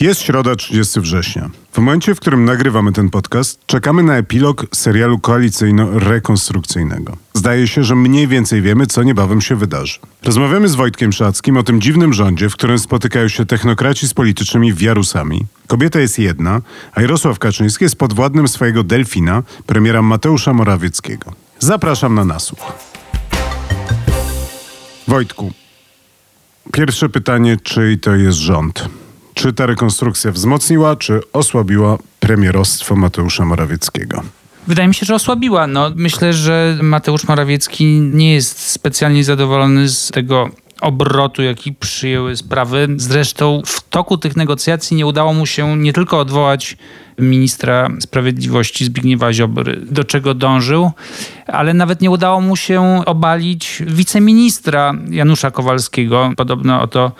Jest środa, 30 września. W momencie, w którym nagrywamy ten podcast, czekamy na epilog serialu koalicyjno-rekonstrukcyjnego. Zdaje się, że mniej więcej wiemy, co niebawem się wydarzy. Rozmawiamy z Wojtkiem Szackim o tym dziwnym rządzie, w którym spotykają się technokraci z politycznymi wiarusami. Kobieta jest jedna, a Jarosław Kaczyński jest podwładnym swojego delfina, premiera Mateusza Morawieckiego. Zapraszam na nasłuch. Wojtku, pierwsze pytanie, czyj to jest rząd? Czy ta rekonstrukcja wzmocniła, czy osłabiła premierostwo Mateusza Morawieckiego? Wydaje mi się, że osłabiła. Myślę, że Mateusz Morawiecki nie jest specjalnie zadowolony z tego obrotu, jaki przyjęły sprawy. Zresztą w toku tych negocjacji nie udało mu się nie tylko odwołać ministra sprawiedliwości Zbigniewa Ziobry, do czego dążył, ale nawet nie udało mu się obalić wiceministra Janusza Kowalskiego. Podobno o to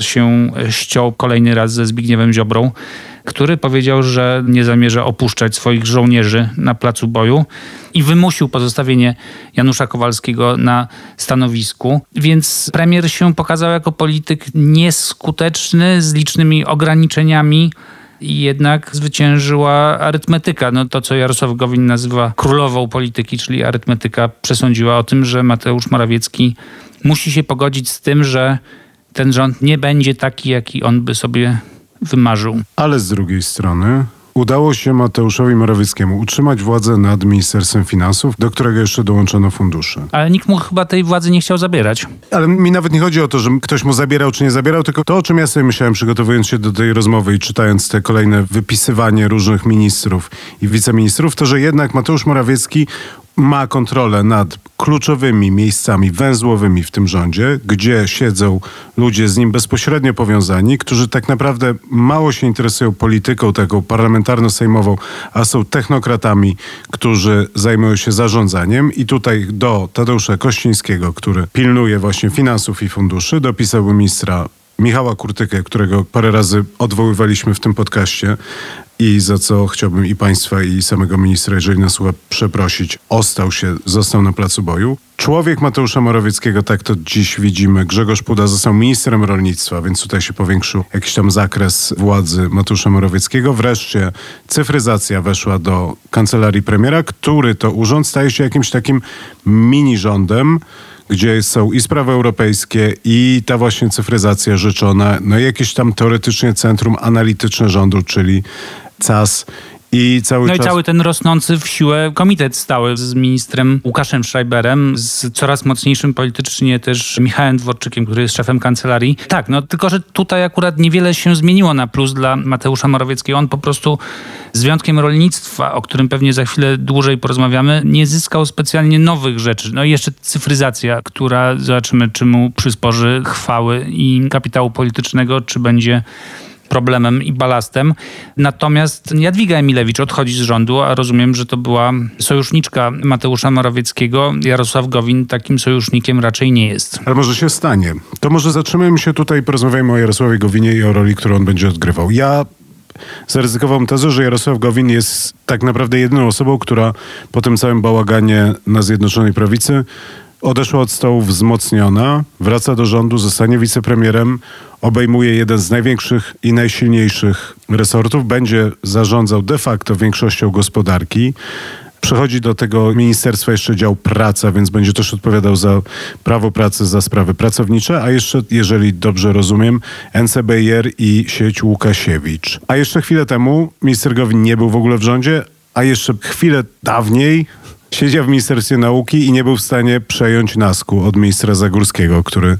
się ściął kolejny raz ze Zbigniewem Ziobrą, który powiedział, że nie zamierza opuszczać swoich żołnierzy na placu boju i wymusił pozostawienie Janusza Kowalskiego na stanowisku. Więc premier się pokazał jako polityk nieskuteczny, z licznymi ograniczeniami, i jednak zwyciężyła arytmetyka. To, co Jarosław Gowin nazywa królową polityki, czyli arytmetyka, przesądziła o tym, że Mateusz Morawiecki musi się pogodzić z tym, że ten rząd nie będzie taki, jaki on by sobie wymarzył. Ale z drugiej strony udało się Mateuszowi Morawieckiemu utrzymać władzę nad Ministerstwem Finansów, do którego jeszcze dołączono fundusze. Ale nikt mu chyba tej władzy nie chciał zabierać. Ale mi nawet nie chodzi o to, że ktoś mu zabierał czy nie zabierał, tylko to, o czym ja sobie myślałem, przygotowując się do tej rozmowy i czytając te kolejne wypisywanie różnych ministrów i wiceministrów, to, że jednak Mateusz Morawiecki ma kontrolę nad kluczowymi miejscami węzłowymi w tym rządzie, gdzie siedzą ludzie z nim bezpośrednio powiązani, którzy tak naprawdę mało się interesują polityką taką parlamentarno-sejmową, a są technokratami, którzy zajmują się zarządzaniem. I tutaj do Tadeusza Kościńskiego, który pilnuje właśnie finansów i funduszy, dopisałby ministra Michała Kurtykę, którego parę razy odwoływaliśmy w tym podcaście i za co chciałbym i państwa, i samego ministra, jeżeli nas słucha, przeprosić. Został na placu boju. Człowiek Mateusza Morawieckiego, tak to dziś widzimy, Grzegorz Puda został ministrem rolnictwa, więc tutaj się powiększył jakiś tam zakres władzy Mateusza Morawieckiego. Wreszcie cyfryzacja weszła do kancelarii premiera, który to urząd staje się jakimś takim mini-rządem, gdzie są i sprawy europejskie, i ta właśnie cyfryzacja życzona, jakieś tam teoretycznie centrum analityczne rządu, czyli CAS. Cały ten rosnący w siłę komitet stały z ministrem Łukaszem Schreiberem, z coraz mocniejszym politycznie też Michałem Dworczykiem, który jest szefem kancelarii. Tak, tylko że tutaj akurat niewiele się zmieniło na plus dla Mateusza Morawieckiego. On po prostu, z wyjątkiem rolnictwa, o którym pewnie za chwilę dłużej porozmawiamy, nie zyskał specjalnie nowych rzeczy. I jeszcze cyfryzacja, która zobaczymy, czy mu przysporzy chwały i kapitału politycznego, czy będzie problemem i balastem. Natomiast Jadwiga Emilewicz odchodzi z rządu, a rozumiem, że to była sojuszniczka Mateusza Morawieckiego. Jarosław Gowin takim sojusznikiem raczej nie jest. Ale może się stanie. To może zatrzymajmy się tutaj i porozmawiajmy o Jarosławie Gowinie i o roli, którą on będzie odgrywał. Ja zaryzykowałem tezę, że Jarosław Gowin jest tak naprawdę jedyną osobą, która po tym całym bałaganie na Zjednoczonej Prawicy odeszła od stołu wzmocniona, wraca do rządu, zostanie wicepremierem, obejmuje jeden z największych i najsilniejszych resortów, będzie zarządzał de facto większością gospodarki. Przechodzi do tego ministerstwa jeszcze dział praca, więc będzie też odpowiadał za prawo pracy, za sprawy pracownicze, a jeszcze, jeżeli dobrze rozumiem, NCBR i sieć Łukasiewicz. A jeszcze chwilę temu minister Gowin nie był w ogóle w rządzie, a jeszcze chwilę dawniej siedział w Ministerstwie Nauki i nie był w stanie przejąć NASK-u od ministra Zagórskiego, który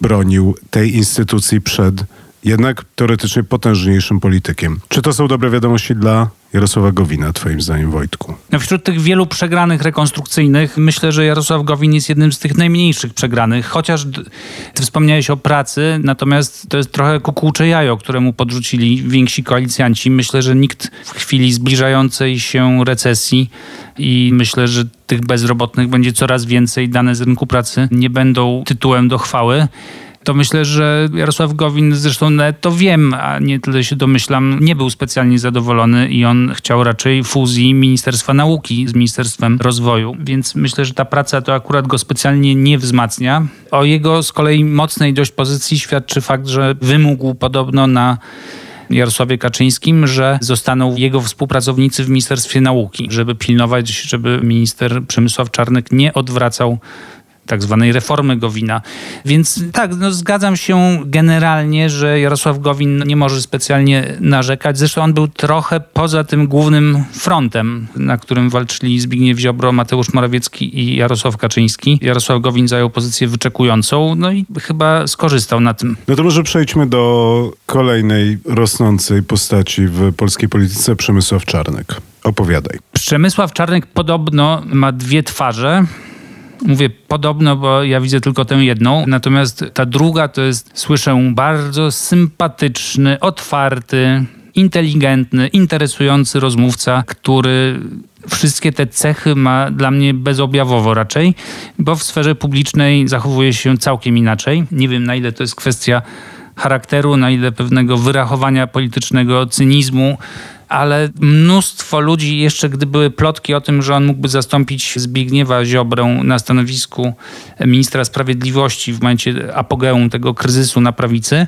bronił tej instytucji przed jednak teoretycznie potężniejszym politykiem. Czy to są dobre wiadomości dla Jarosława Gowina, twoim zdaniem, Wojtku? Wśród tych wielu przegranych rekonstrukcyjnych myślę, że Jarosław Gowin jest jednym z tych najmniejszych przegranych, chociaż ty wspomniałeś o pracy, natomiast to jest trochę kukułcze jajo, któremu podrzucili więksi koalicjanci. Myślę, że nikt w chwili zbliżającej się recesji i myślę, że tych bezrobotnych będzie coraz więcej, dane z rynku pracy nie będą tytułem do chwały. To myślę, że Jarosław Gowin, zresztą nawet to wiem, a nie tyle się domyślam, nie był specjalnie zadowolony i on chciał raczej fuzji Ministerstwa Nauki z Ministerstwem Rozwoju. Więc myślę, że ta praca to akurat go specjalnie nie wzmacnia. O jego z kolei mocnej dość pozycji świadczy fakt, że wymógł podobno na Jarosławie Kaczyńskim, że zostaną jego współpracownicy w Ministerstwie Nauki, żeby pilnować, żeby minister Przemysław Czarnek nie odwracał tak zwanej reformy Gowina. Więc tak, zgadzam się generalnie, że Jarosław Gowin nie może specjalnie narzekać. Zresztą on był trochę poza tym głównym frontem, na którym walczyli Zbigniew Ziobro, Mateusz Morawiecki i Jarosław Kaczyński. Jarosław Gowin zajął pozycję wyczekującą, no i chyba skorzystał na tym. No to może przejdźmy do kolejnej rosnącej postaci w polskiej polityce, Przemysław Czarnek. Opowiadaj. Przemysław Czarnek podobno ma dwie twarze. Mówię podobno, bo ja widzę tylko tę jedną. Natomiast ta druga to jest, słyszę, bardzo sympatyczny, otwarty, inteligentny, interesujący rozmówca, który wszystkie te cechy ma dla mnie bezobjawowo raczej, bo w sferze publicznej zachowuje się całkiem inaczej. Nie wiem, na ile to jest kwestia charakteru, na ile pewnego wyrachowania politycznego, cynizmu, ale mnóstwo ludzi, jeszcze gdy były plotki o tym, że on mógłby zastąpić Zbigniewa Ziobrę na stanowisku ministra sprawiedliwości w momencie apogeum tego kryzysu na prawicy,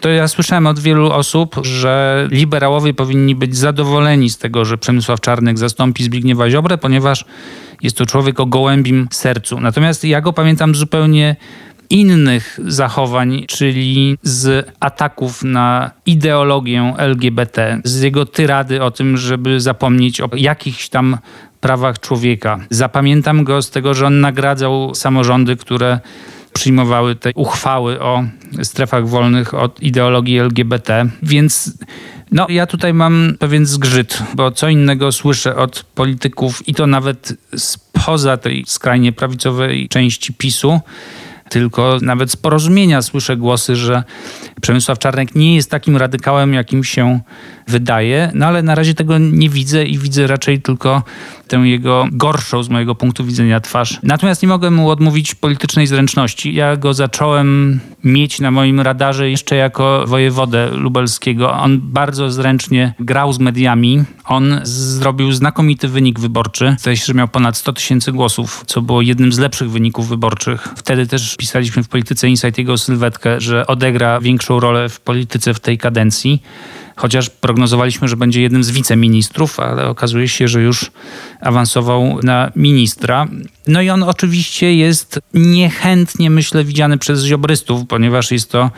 to ja słyszałem od wielu osób, że liberałowie powinni być zadowoleni z tego, że Przemysław Czarnek zastąpi Zbigniewa Ziobrę, ponieważ jest to człowiek o gołębim sercu. Natomiast ja go pamiętam zupełnie innych zachowań, czyli z ataków na ideologię LGBT, z jego tyrady o tym, żeby zapomnieć o jakichś tam prawach człowieka. Zapamiętam go z tego, że on nagradzał samorządy, które przyjmowały te uchwały o strefach wolnych od ideologii LGBT, więc no ja tutaj mam pewien zgrzyt, bo co innego słyszę od polityków i to nawet spoza tej skrajnie prawicowej części PiS-u, tylko nawet z Porozumienia słyszę głosy, że Przemysław Czarnek nie jest takim radykałem, jakim się wydaje. No ale na razie tego nie widzę i widzę raczej tylko tę jego gorszą z mojego punktu widzenia twarz. Natomiast nie mogę mu odmówić politycznej zręczności. Ja go zacząłem mieć na moim radarze jeszcze jako wojewodę lubelskiego. On bardzo zręcznie grał z mediami. On zrobił znakomity wynik wyborczy. Zdaje się, że miał ponad 100 000 głosów, co było jednym z lepszych wyników wyborczych. Wtedy też pisaliśmy w Polityce Insight jego sylwetkę, że odegra większą rolę w polityce w tej kadencji. Chociaż prognozowaliśmy, że będzie jednym z wiceministrów, ale okazuje się, że już awansował na ministra. No i on oczywiście jest niechętnie, myślę, widziany przez ziobrystów, ponieważ jest to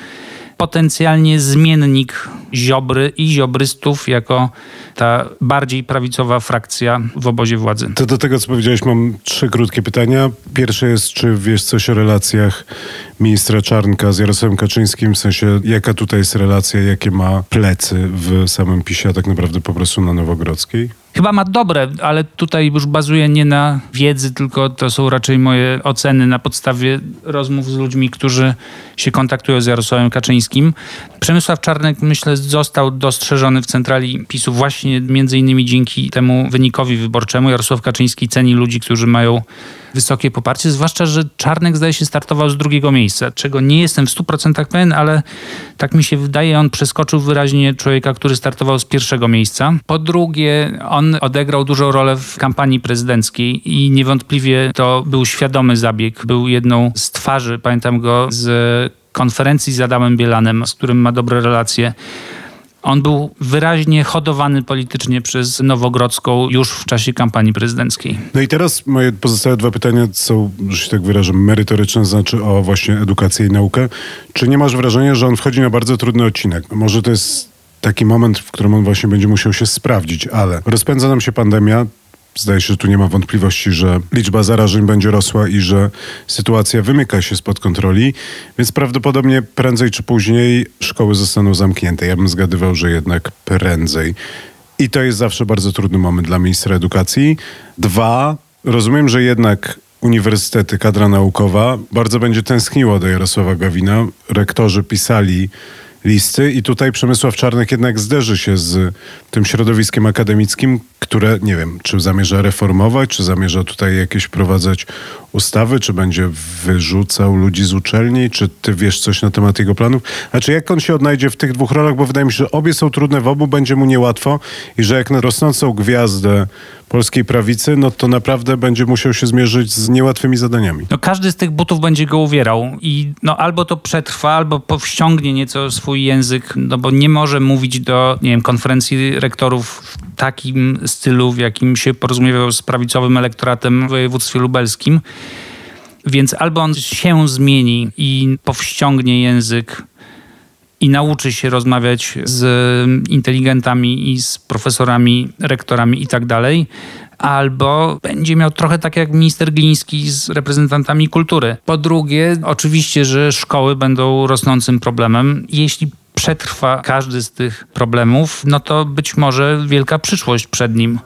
potencjalnie zmiennik Ziobry i ziobrystów jako ta bardziej prawicowa frakcja w obozie władzy. To do tego, co powiedziałeś, mam 3 krótkie pytania. Pierwsze jest, czy wiesz coś o relacjach ministra Czarnka z Jarosławem Kaczyńskim? W sensie, jaka tutaj jest relacja, jakie ma plecy w samym PiS-ie, a tak naprawdę po prostu na Nowogrodzkiej? Chyba ma dobre, ale tutaj już bazuję nie na wiedzy, tylko to są raczej moje oceny na podstawie rozmów z ludźmi, którzy się kontaktują z Jarosławem Kaczyńskim. Przemysław Czarnek, myślę, został dostrzeżony w centrali PiS-u właśnie między innymi dzięki temu wynikowi wyborczemu. Jarosław Kaczyński ceni ludzi, którzy mają wysokie poparcie, zwłaszcza, że Czarnek zdaje się startował z drugiego miejsca, czego nie jestem w 100% pewien, ale tak mi się wydaje, on przeskoczył wyraźnie człowieka, który startował z pierwszego miejsca. Po drugie, on odegrał dużą rolę w kampanii prezydenckiej i niewątpliwie to był świadomy zabieg. Był jedną z twarzy, pamiętam go z konferencji z Adamem Bielanem, z którym ma dobre relacje. On był wyraźnie hodowany politycznie przez Nowogrodzką już w czasie kampanii prezydenckiej. No i teraz moje pozostałe 2 pytania są, że się tak wyrażę, merytoryczne, znaczy o właśnie edukację i naukę. Czy nie masz wrażenia, że on wchodzi na bardzo trudny odcinek? Może to jest taki moment, w którym on właśnie będzie musiał się sprawdzić, ale rozpędza nam się pandemia, Zdaje się, że tu nie ma wątpliwości, że liczba zarażeń będzie rosła i że sytuacja wymyka się spod kontroli, więc prawdopodobnie prędzej czy później szkoły zostaną zamknięte. Ja bym zgadywał, że jednak prędzej. I to jest zawsze bardzo trudny moment dla ministra edukacji. 2. Rozumiem, że jednak uniwersytety, kadra naukowa bardzo będzie tęskniła do Jarosława Gowina. Rektorzy pisali listy i tutaj Przemysław Czarnek jednak zderzy się z tym środowiskiem akademickim, które nie wiem, czy zamierza reformować, czy zamierza tutaj jakieś wprowadzać ustawy, czy będzie wyrzucał ludzi z uczelni, czy ty wiesz coś na temat jego planów? Znaczy jak on się odnajdzie w tych dwóch rolach, bo wydaje mi się, że obie są trudne, w obu będzie mu niełatwo i że jak na rosnącą gwiazdę polskiej prawicy, no to naprawdę będzie musiał się zmierzyć z niełatwymi zadaniami. No każdy z tych butów będzie go uwierał i no albo to przetrwa, albo powściągnie nieco swój język, no bo nie może mówić do, nie wiem, konferencji rektorów w takim stylu, w jakim się porozumiewał z prawicowym elektoratem w województwie lubelskim. Więc albo on się zmieni i powściągnie język i nauczy się rozmawiać z inteligentami i z profesorami, rektorami i tak dalej, albo będzie miał trochę tak jak minister Gliński z reprezentantami kultury. Po drugie, oczywiście, że szkoły będą rosnącym problemem. Jeśli przetrwa każdy z tych problemów, no to być może wielka przyszłość przed nim.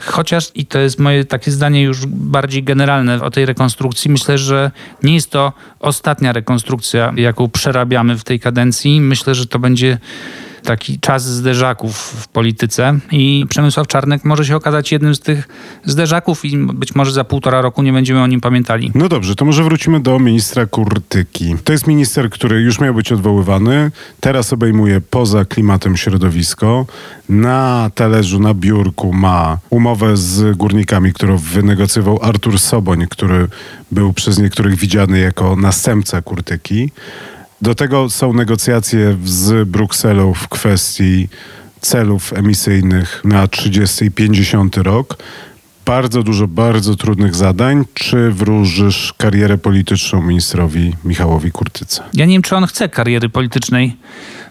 Chociaż, i to jest moje takie zdanie już bardziej generalne o tej rekonstrukcji, myślę, że nie jest to ostatnia rekonstrukcja, jaką przerabiamy w tej kadencji. Myślę, że to będzie taki czas zderzaków w polityce i Przemysław Czarnek może się okazać jednym z tych zderzaków i być może za 1,5 roku nie będziemy o nim pamiętali. No dobrze, to może wrócimy do ministra Kurtyki. To jest minister, który już miał być odwoływany, teraz obejmuje poza klimatem środowisko. Na talerzu, na biurku ma umowę z górnikami, którą wynegocjował Artur Soboń, który był przez niektórych widziany jako następca Kurtyki. Do tego są negocjacje z Brukselą w kwestii celów emisyjnych na 30 i 50 rok. Bardzo dużo, bardzo trudnych zadań. Czy wróżysz karierę polityczną ministrowi Michałowi Kurtyce? Ja nie wiem, czy on chce kariery politycznej.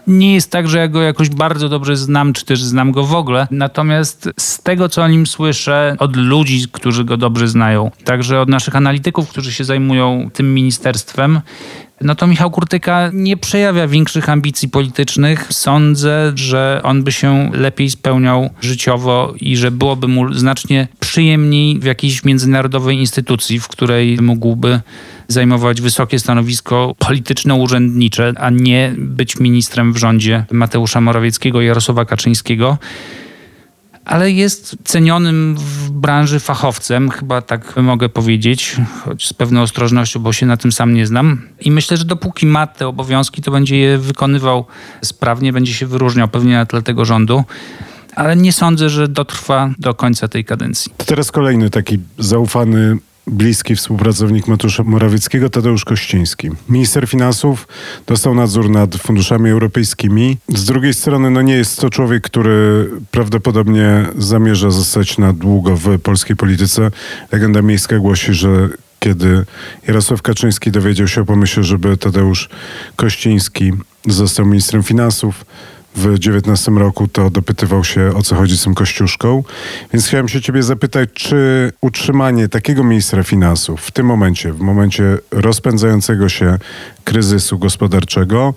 Nie jest tak, że ja go jakoś bardzo dobrze znam, czy też znam go w ogóle. Natomiast z tego, co o nim słyszę, od ludzi, którzy go dobrze znają, także od naszych analityków, którzy się zajmują tym ministerstwem, no to Michał Kurtyka nie przejawia większych ambicji politycznych. Sądzę, że on by się lepiej spełniał życiowo i że byłoby mu znacznie przyjemniej w jakiejś międzynarodowej instytucji, w której mógłby zajmować wysokie stanowisko polityczno-urzędnicze, a nie być ministrem w rządzie Mateusza Morawieckiego i Jarosława Kaczyńskiego. Ale jest cenionym w branży fachowcem, chyba tak mogę powiedzieć, choć z pewną ostrożnością, bo się na tym sam nie znam. I myślę, że dopóki ma te obowiązki, to będzie je wykonywał sprawnie, będzie się wyróżniał pewnie na tle tego rządu. Ale nie sądzę, że dotrwa do końca tej kadencji. To teraz kolejny taki zaufany, bliski współpracownik Mateusza Morawieckiego, Tadeusz Kościński. Minister finansów dostał nadzór nad funduszami europejskimi. Z drugiej strony no nie jest to człowiek, który prawdopodobnie zamierza zostać na długo w polskiej polityce. Legenda miejska głosi, że kiedy Jarosław Kaczyński dowiedział się o pomyśle, żeby Tadeusz Kościński został ministrem finansów, w 19 roku to dopytywał się, o co chodzi z tym Kościuszką. Więc chciałem się ciebie zapytać, czy utrzymanie takiego ministra finansów w tym momencie, w momencie rozpędzającego się kryzysu gospodarczego,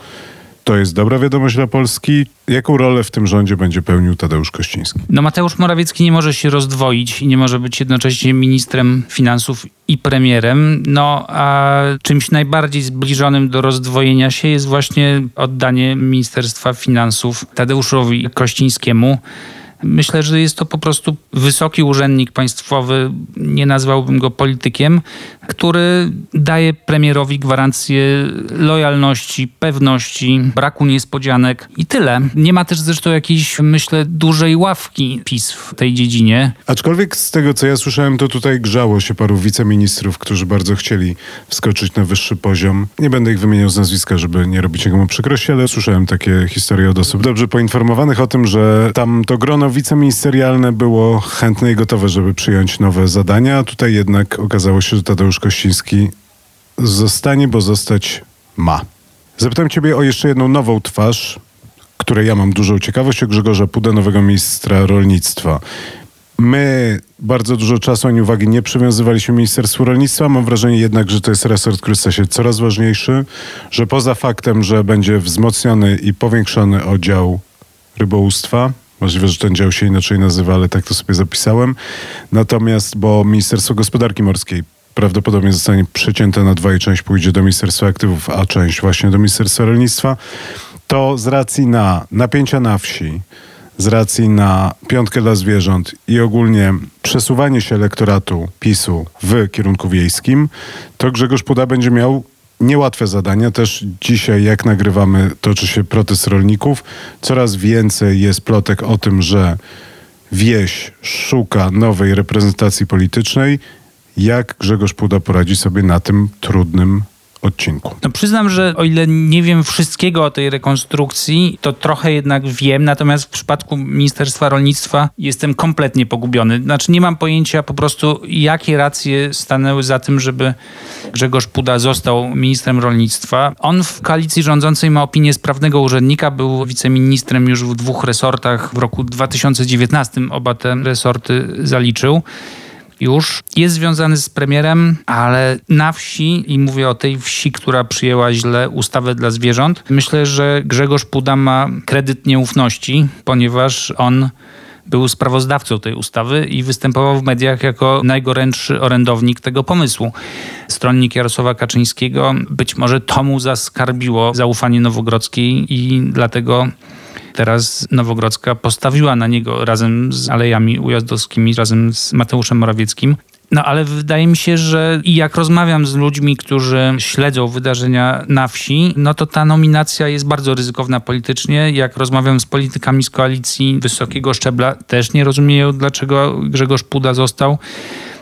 to jest dobra wiadomość dla Polski? Jaką rolę w tym rządzie będzie pełnił Tadeusz Kościński? No Mateusz Morawiecki nie może się rozdwoić i nie może być jednocześnie ministrem finansów i premierem. No a czymś najbardziej zbliżonym do rozdwojenia się jest właśnie oddanie Ministerstwa Finansów Tadeuszowi Kościńskiemu. Myślę, że jest to po prostu wysoki urzędnik państwowy, nie nazwałbym go politykiem, który daje premierowi gwarancję lojalności, pewności, braku niespodzianek i tyle. Nie ma też zresztą jakiejś, myślę, dużej ławki PiS w tej dziedzinie. Aczkolwiek z tego, co ja słyszałem, to tutaj grzało się paru wiceministrów, którzy bardzo chcieli wskoczyć na wyższy poziom. Nie będę ich wymieniał z nazwiska, żeby nie robić nikomu przykrości, ale słyszałem takie historie od osób dobrze poinformowanych o tym, że tam to grono wiceministerialne było chętne i gotowe, żeby przyjąć nowe zadania. Tutaj jednak okazało się, że Tadeusz Kościński zostanie, bo zostać ma. Zapytam ciebie o jeszcze jedną nową twarz, której ja mam dużą ciekawość, o Grzegorza Puda, nowego ministra rolnictwa. My bardzo dużo czasu ani uwagi nie przywiązywaliśmy Ministerstwu Rolnictwa. Mam wrażenie jednak, że to jest resort, który staje się coraz ważniejszy, że poza faktem, że będzie wzmocniony i powiększony o dział rybołówstwa, możliwe, że ten dział się inaczej nazywa, ale tak to sobie zapisałem. Natomiast, bo Ministerstwo Gospodarki Morskiej prawdopodobnie zostanie przecięte na dwa i część pójdzie do Ministerstwa Aktywów, a część właśnie do Ministerstwa Rolnictwa, to z racji na napięcia na wsi, z racji na piątkę dla zwierząt i ogólnie przesuwanie się elektoratu PiS-u w kierunku wiejskim, to Grzegorz Puda będzie miał niełatwe zadania. Też dzisiaj, jak nagrywamy, toczy się protest rolników. Coraz więcej jest plotek o tym, że wieś szuka nowej reprezentacji politycznej. Jak Grzegorz Puda poradzi sobie na tym trudnym odcinku? No przyznam, że o ile nie wiem wszystkiego o tej rekonstrukcji, to trochę jednak wiem, natomiast w przypadku Ministerstwa Rolnictwa jestem kompletnie pogubiony. Znaczy nie mam pojęcia po prostu, jakie racje stanęły za tym, żeby Grzegorz Puda został ministrem rolnictwa. On w koalicji rządzącej ma opinię sprawnego urzędnika, był wiceministrem już w dwóch resortach w roku 2019, oba te resorty zaliczył. Już jest związany z premierem, ale na wsi, i mówię o tej wsi, która przyjęła źle ustawę dla zwierząt, myślę, że Grzegorz Puda ma kredyt nieufności, ponieważ on był sprawozdawcą tej ustawy i występował w mediach jako najgorętszy orędownik tego pomysłu. Stronnik Jarosława Kaczyńskiego, być może to mu zaskarbiło zaufanie Nowogrodzkiej i dlatego teraz Nowogrodzka postawiła na niego razem z alejami ujazdowskimi, razem z Mateuszem Morawieckim. No ale wydaje mi się, że i jak rozmawiam z ludźmi, którzy śledzą wydarzenia na wsi, no to ta nominacja jest bardzo ryzykowna politycznie. Jak rozmawiam z politykami z koalicji wysokiego szczebla, też nie rozumieją, dlaczego Grzegorz Puda został.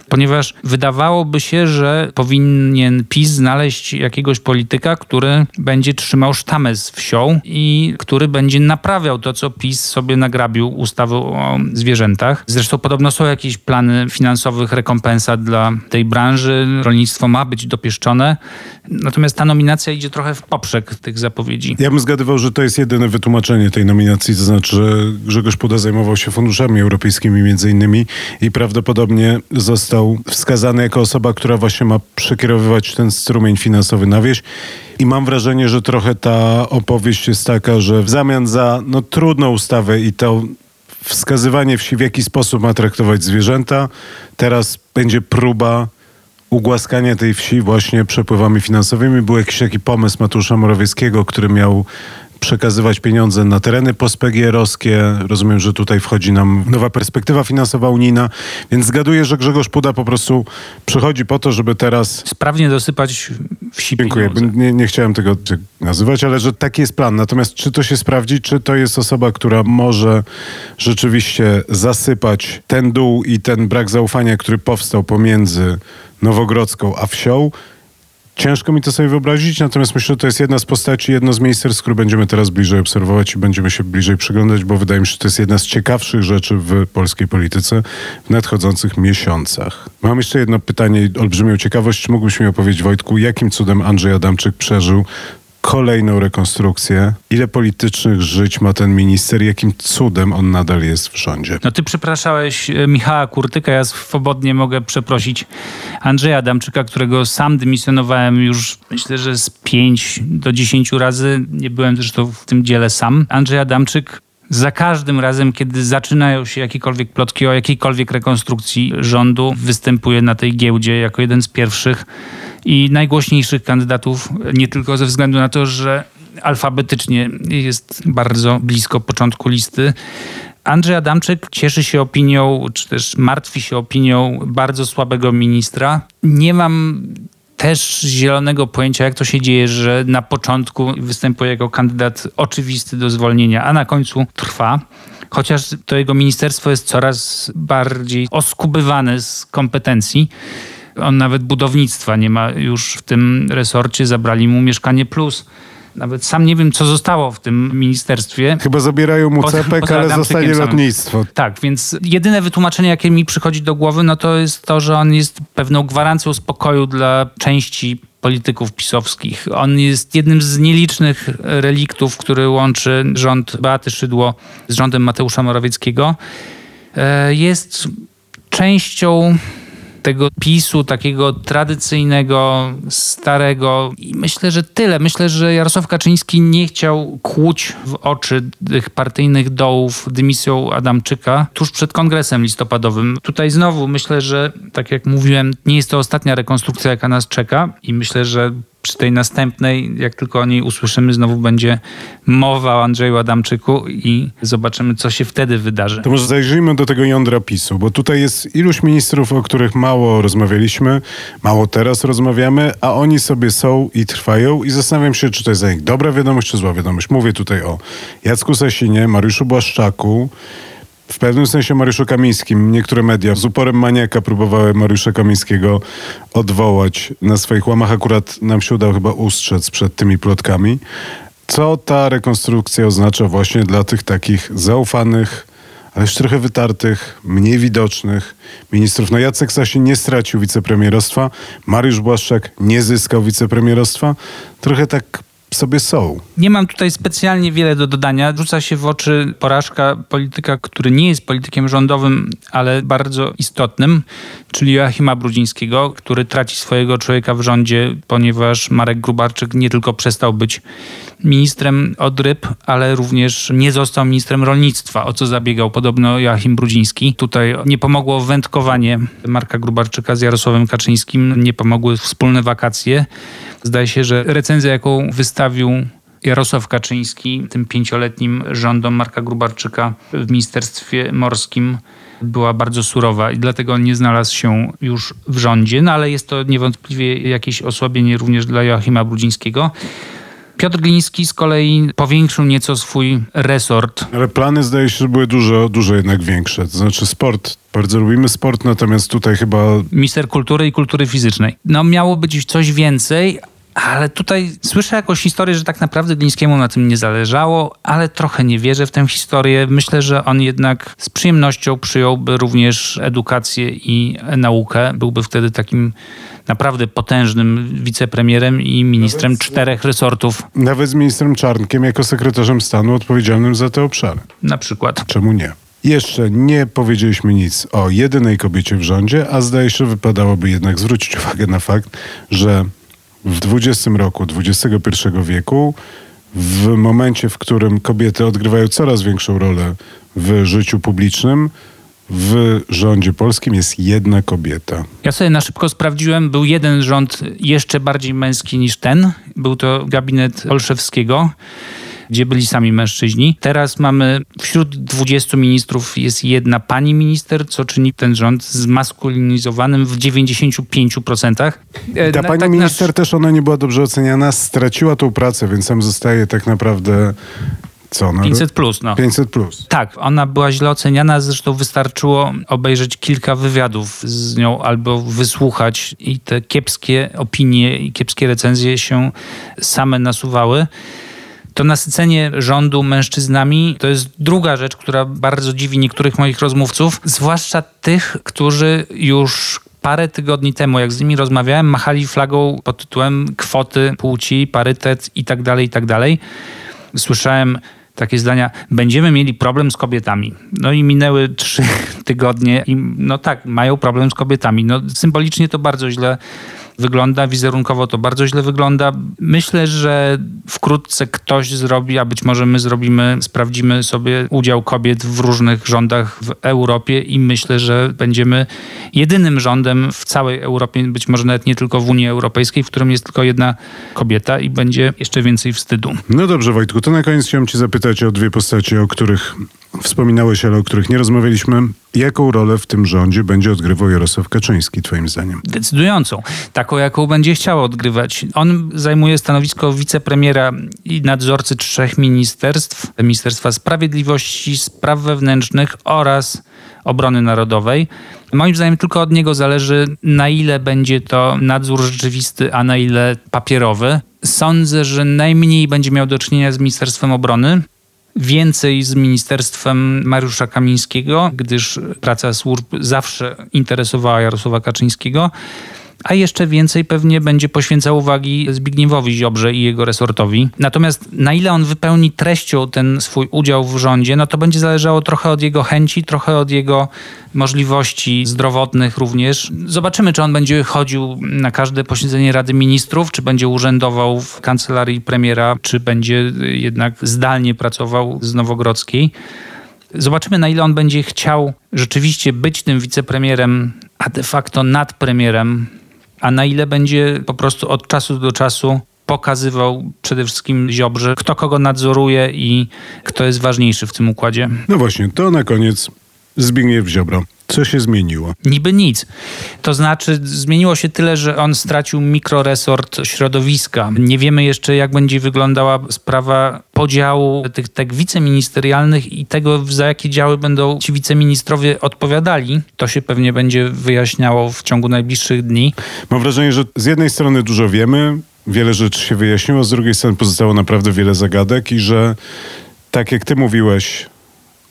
Ponieważ wydawałoby się, że powinien PiS znaleźć jakiegoś polityka, który będzie trzymał sztamę z wsią i który będzie naprawiał to, co PiS sobie nagrabił ustawą o zwierzętach. Zresztą podobno są jakieś plany finansowych rekompensat dla tej branży. Rolnictwo ma być dopieszczone. Natomiast ta nominacja idzie trochę w poprzek tych zapowiedzi. Ja bym zgadywał, że to jest jedyne wytłumaczenie tej nominacji. To znaczy, że Grzegorz Puda zajmował się funduszami europejskimi między innymi i prawdopodobnie został wskazany jako osoba, która właśnie ma przekierowywać ten strumień finansowy na wieś. I mam wrażenie, że trochę ta opowieść jest taka, że w zamian za trudną ustawę i to wskazywanie wsi, w jaki sposób ma traktować zwierzęta, teraz będzie próba ugłaskania tej wsi właśnie przepływami finansowymi. Był jakiś taki pomysł Mateusza Morawieckiego, który miał przekazywać pieniądze na tereny pospegierowskie. Rozumiem, że tutaj wchodzi nam nowa perspektywa finansowa unijna, więc zgaduję, że Grzegorz Puda po prostu przychodzi po to, żeby teraz sprawnie dosypać wsi pieniądze. Dziękuję. Nie chciałem tego nazywać, ale że taki jest plan. Natomiast czy to się sprawdzi, czy to jest osoba, która może rzeczywiście zasypać ten dół i ten brak zaufania, który powstał pomiędzy Nowogrodzką a wsią? Ciężko mi to sobie wyobrazić, natomiast myślę, że to jest jedna z postaci, jedno z miejsc, które będziemy teraz bliżej obserwować i będziemy się bliżej przyglądać, bo wydaje mi się, że to jest jedna z ciekawszych rzeczy w polskiej polityce w nadchodzących miesiącach. Mam jeszcze jedno pytanie, olbrzymią ciekawość. Czy mógłbyś mi opowiedzieć, Wojtku, jakim cudem Andrzej Adamczyk przeżył kolejną rekonstrukcję? Ile politycznych żyć ma ten minister? Jakim cudem on nadal jest w rządzie? No ty przepraszałeś Michała Kurtyka, ja swobodnie mogę przeprosić Andrzeja Adamczyka, którego sam dymisjonowałem już myślę, że z 5 do 10 razy. Nie byłem zresztą w tym dziele sam. Andrzej Adamczyk za każdym razem, kiedy zaczynają się jakiekolwiek plotki o jakiejkolwiek rekonstrukcji rządu, występuje na tej giełdzie jako jeden z pierwszych i najgłośniejszych kandydatów, nie tylko ze względu na to, że alfabetycznie jest bardzo blisko początku listy. Andrzej Adamczyk cieszy się opinią, czy też martwi się opinią bardzo słabego ministra. Nie mam też zielonego pojęcia, jak to się dzieje, że na początku występuje jako kandydat oczywisty do zwolnienia, a na końcu trwa. Chociaż to jego ministerstwo jest coraz bardziej oskubywane z kompetencji. On nawet budownictwa nie ma już w tym resorcie, zabrali mu Mieszkanie Plus. Nawet sam nie wiem, co zostało w tym ministerstwie. Chyba zabierają mu CPK, ale zostanie lotnictwo. Tak, więc jedyne wytłumaczenie, jakie mi przychodzi do głowy, no to jest to, że on jest pewną gwarancją spokoju dla części polityków pisowskich. On jest jednym z nielicznych reliktów, który łączy rząd Beaty Szydło z rządem Mateusza Morawieckiego. Jest częścią tego PiS-u takiego tradycyjnego, starego. I myślę, że tyle. Myślę, że Jarosław Kaczyński nie chciał kłuć w oczy tych partyjnych dołów dymisją Adamczyka tuż przed kongresem listopadowym. Tutaj znowu myślę, że tak jak mówiłem, nie jest to ostatnia rekonstrukcja, jaka nas czeka i myślę, że przy tej następnej, jak tylko o niej usłyszymy, znowu będzie mowa o Andrzeju Adamczyku i zobaczymy, co się wtedy wydarzy. To może zajrzyjmy do tego jądra PiS-u, bo tutaj jest iluś ministrów, o których mało rozmawialiśmy, mało teraz rozmawiamy, a oni sobie są i trwają i zastanawiam się, czy to jest dla nich dobra wiadomość, czy zła wiadomość. Mówię tutaj o Jacku Sasinie, Mariuszu Błaszczaku, w pewnym sensie Mariuszu Kamińskim. Niektóre media z uporem maniaka próbowały Mariusza Kamińskiego odwołać na swoich łamach. Akurat nam się udało chyba ustrzec przed tymi plotkami. Co ta rekonstrukcja oznacza właśnie dla tych takich zaufanych, ale już trochę wytartych, mniej widocznych ministrów? No Jacek Sasin nie stracił wicepremierostwa, Mariusz Błaszczak nie zyskał wicepremierostwa. Trochę tak sobie są. Nie mam tutaj specjalnie wiele do dodania. Rzuca się w oczy porażka polityka, który nie jest politykiem rządowym, ale bardzo istotnym, czyli Joachima Brudzińskiego, który traci swojego człowieka w rządzie, ponieważ Marek Grubarczyk nie tylko przestał być ministrem od ryb, ale również nie został ministrem rolnictwa, o co zabiegał podobno Joachim Brudziński. Tutaj nie pomogło wędkowanie Marka Grubarczyka z Jarosławem Kaczyńskim, nie pomogły wspólne wakacje. Zdaje się, że recenzja, jaką wystawił Jarosław Kaczyński tym 5-letnim rządom Marka Grubarczyka w Ministerstwie Morskim, była bardzo surowa i dlatego nie znalazł się już w rządzie, no ale jest to niewątpliwie jakieś osłabienie również dla Joachima Brudzińskiego. Piotr Gliński z kolei powiększył nieco swój resort. Ale plany zdaje się, że były dużo jednak większe. To znaczy sport. Bardzo lubimy sport, natomiast tutaj chyba... Minister kultury i kultury fizycznej. No miało być coś więcej, ale tutaj słyszę jakąś historię, że tak naprawdę Glińskiemu na tym nie zależało, ale trochę nie wierzę w tę historię. Myślę, że on jednak z przyjemnością przyjąłby również edukację i naukę. Byłby wtedy takim naprawdę potężnym wicepremierem i ministrem nawet, 4 resortów. Nawet z ministrem Czarnkiem jako sekretarzem stanu odpowiedzialnym za te obszary. Na przykład. Czemu nie? Jeszcze nie powiedzieliśmy nic o jedynej kobiecie w rządzie, a zdaje się, wypadałoby jednak zwrócić uwagę na fakt, że w 20 roku XXI wieku, w momencie, w którym kobiety odgrywają coraz większą rolę w życiu publicznym, w rządzie polskim jest jedna kobieta. Ja sobie na szybko sprawdziłem, był jeden rząd jeszcze bardziej męski niż ten. Był to gabinet Olszewskiego, gdzie byli sami mężczyźni. Teraz mamy wśród 20 ministrów jest jedna pani minister, co czyni ten rząd zmaskulinizowanym w 95%. Ta pani tak minister też, ona nie była dobrze oceniana, straciła tą pracę, więc tam zostaje tak naprawdę... Co, 500 plus. Tak, ona była źle oceniana, zresztą wystarczyło obejrzeć kilka wywiadów z nią albo wysłuchać i te kiepskie opinie i kiepskie recenzje się same nasuwały. To nasycenie rządu mężczyznami to jest druga rzecz, która bardzo dziwi niektórych moich rozmówców, zwłaszcza tych, którzy już parę tygodni temu, jak z nimi rozmawiałem, machali flagą pod tytułem kwoty płci, parytet i tak dalej, i tak dalej. Słyszałem takie zdania, będziemy mieli problem z kobietami. No i minęły 3 tygodnie i no tak, mają problem z kobietami. No symbolicznie to bardzo źle wygląda, wizerunkowo to bardzo źle wygląda. Myślę, że wkrótce ktoś zrobi, a być może my zrobimy, sprawdzimy sobie udział kobiet w różnych rządach w Europie i myślę, że będziemy jedynym rządem w całej Europie, być może nawet nie tylko w Unii Europejskiej, w którym jest tylko jedna kobieta i będzie jeszcze więcej wstydu. No dobrze, Wojtku, to na koniec chciałem cię zapytać o 2 postacie, o których wspominałeś, ale o których nie rozmawialiśmy. Jaką rolę w tym rządzie będzie odgrywał Jarosław Kaczyński, twoim zdaniem? Decydującą. Taką, jaką będzie chciał odgrywać. On zajmuje stanowisko wicepremiera i nadzorcy 3 ministerstw. Ministerstwa Sprawiedliwości, Spraw Wewnętrznych oraz Obrony Narodowej. Moim zdaniem tylko od niego zależy, na ile będzie to nadzór rzeczywisty, a na ile papierowy. Sądzę, że najmniej będzie miał do czynienia z Ministerstwem Obrony. Więcej z ministerstwem Mariusza Kamińskiego, gdyż praca służb zawsze interesowała Jarosława Kaczyńskiego. a jeszcze więcej pewnie będzie poświęcał uwagi Zbigniewowi Ziobrze i jego resortowi. Natomiast na ile on wypełni treścią ten swój udział w rządzie, no to będzie zależało trochę od jego chęci, trochę od jego możliwości zdrowotnych również. Zobaczymy, czy on będzie chodził na każde posiedzenie Rady Ministrów, czy będzie urzędował w kancelarii premiera, czy będzie jednak zdalnie pracował z Nowogrodzkiej. Zobaczymy, na ile on będzie chciał rzeczywiście być tym wicepremierem, a de facto nadpremierem, a na ile będzie po prostu od czasu do czasu pokazywał przede wszystkim Ziobrze, kto kogo nadzoruje i kto jest ważniejszy w tym układzie. No właśnie, to na koniec Zbigniew Ziobro. Co się zmieniło? Niby nic. To znaczy zmieniło się tyle, że on stracił mikroresort środowiska. Nie wiemy jeszcze, jak będzie wyglądała sprawa podziału tych tak wiceministerialnych i tego, za jakie działy będą ci wiceministrowie odpowiadali. To się pewnie będzie wyjaśniało w ciągu najbliższych dni. Mam wrażenie, że z jednej strony dużo wiemy, wiele rzeczy się wyjaśniło, z drugiej strony pozostało naprawdę wiele zagadek i że tak jak ty mówiłeś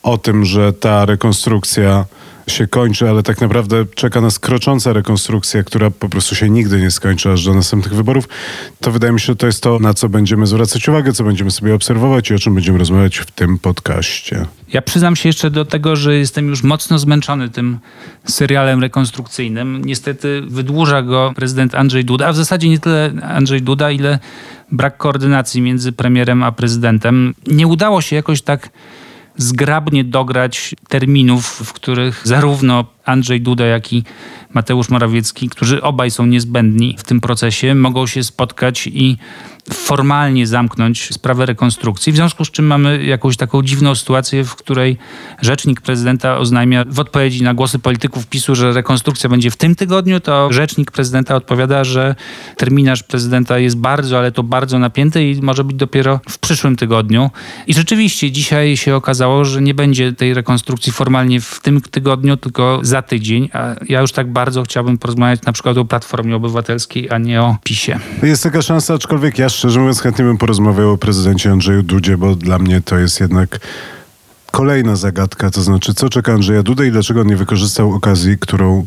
o tym, że ta rekonstrukcja się kończy, ale tak naprawdę czeka nas krocząca rekonstrukcja, która po prostu się nigdy nie skończy aż do następnych wyborów, to wydaje mi się, że to jest to, na co będziemy zwracać uwagę, co będziemy sobie obserwować i o czym będziemy rozmawiać w tym podcaście. Ja przyznam się jeszcze do tego, że jestem już mocno zmęczony tym serialem rekonstrukcyjnym. Niestety wydłuża go prezydent Andrzej Duda, a w zasadzie nie tyle Andrzej Duda, ile brak koordynacji między premierem a prezydentem. Nie udało się jakoś tak zgrabnie dograć terminów, w których zarówno Andrzej Duda, jak i Mateusz Morawiecki, którzy obaj są niezbędni w tym procesie, mogą się spotkać i formalnie zamknąć sprawę rekonstrukcji. W związku z czym mamy jakąś taką dziwną sytuację, w której rzecznik prezydenta oznajmia w odpowiedzi na głosy polityków PiS-u, że rekonstrukcja będzie w tym tygodniu, to rzecznik prezydenta odpowiada, że terminarz prezydenta jest bardzo, ale to bardzo napięty i może być dopiero w przyszłym tygodniu. I rzeczywiście dzisiaj się okazało, że nie będzie tej rekonstrukcji formalnie w tym tygodniu, tylko za tydzień, a ja już tak bardzo chciałbym porozmawiać na przykład o Platformie Obywatelskiej, a nie o PiS-ie. Jest taka szansa, aczkolwiek ja szczerze mówiąc chętnie bym porozmawiał o prezydencie Andrzeju Dudzie, bo dla mnie to jest jednak kolejna zagadka, to znaczy co czeka Andrzeja Dudę i dlaczego on nie wykorzystał okazji, którą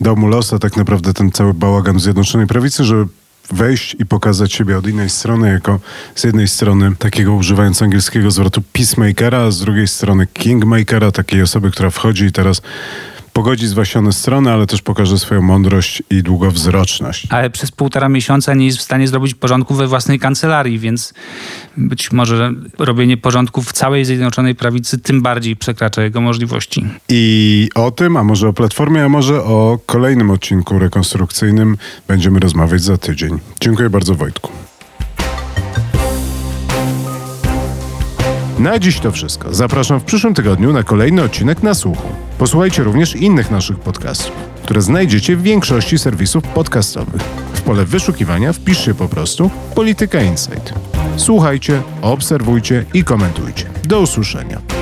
dał mu los, a tak naprawdę ten cały bałagan Zjednoczonej Prawicy, żeby wejść i pokazać siebie od innej strony, jako z jednej strony takiego, używając angielskiego zwrotu, peacemakera, a z drugiej strony kingmakera, takiej osoby, która wchodzi i teraz pogodzi zwasione strony, ale też pokaże swoją mądrość i długowzroczność. Ale przez 1,5 miesiąca nie jest w stanie zrobić porządku we własnej kancelarii, więc być może robienie porządku w całej Zjednoczonej Prawicy tym bardziej przekracza jego możliwości. I o tym, a może o Platformie, a może o kolejnym odcinku rekonstrukcyjnym będziemy rozmawiać za tydzień. Dziękuję bardzo, Wojtku. Na dziś to wszystko. Zapraszam w przyszłym tygodniu na kolejny odcinek Na Słuchu. Posłuchajcie również innych naszych podcastów, które znajdziecie w większości serwisów podcastowych. W pole wyszukiwania wpiszcie po prostu Polityka Insight. Słuchajcie, obserwujcie i komentujcie. Do usłyszenia.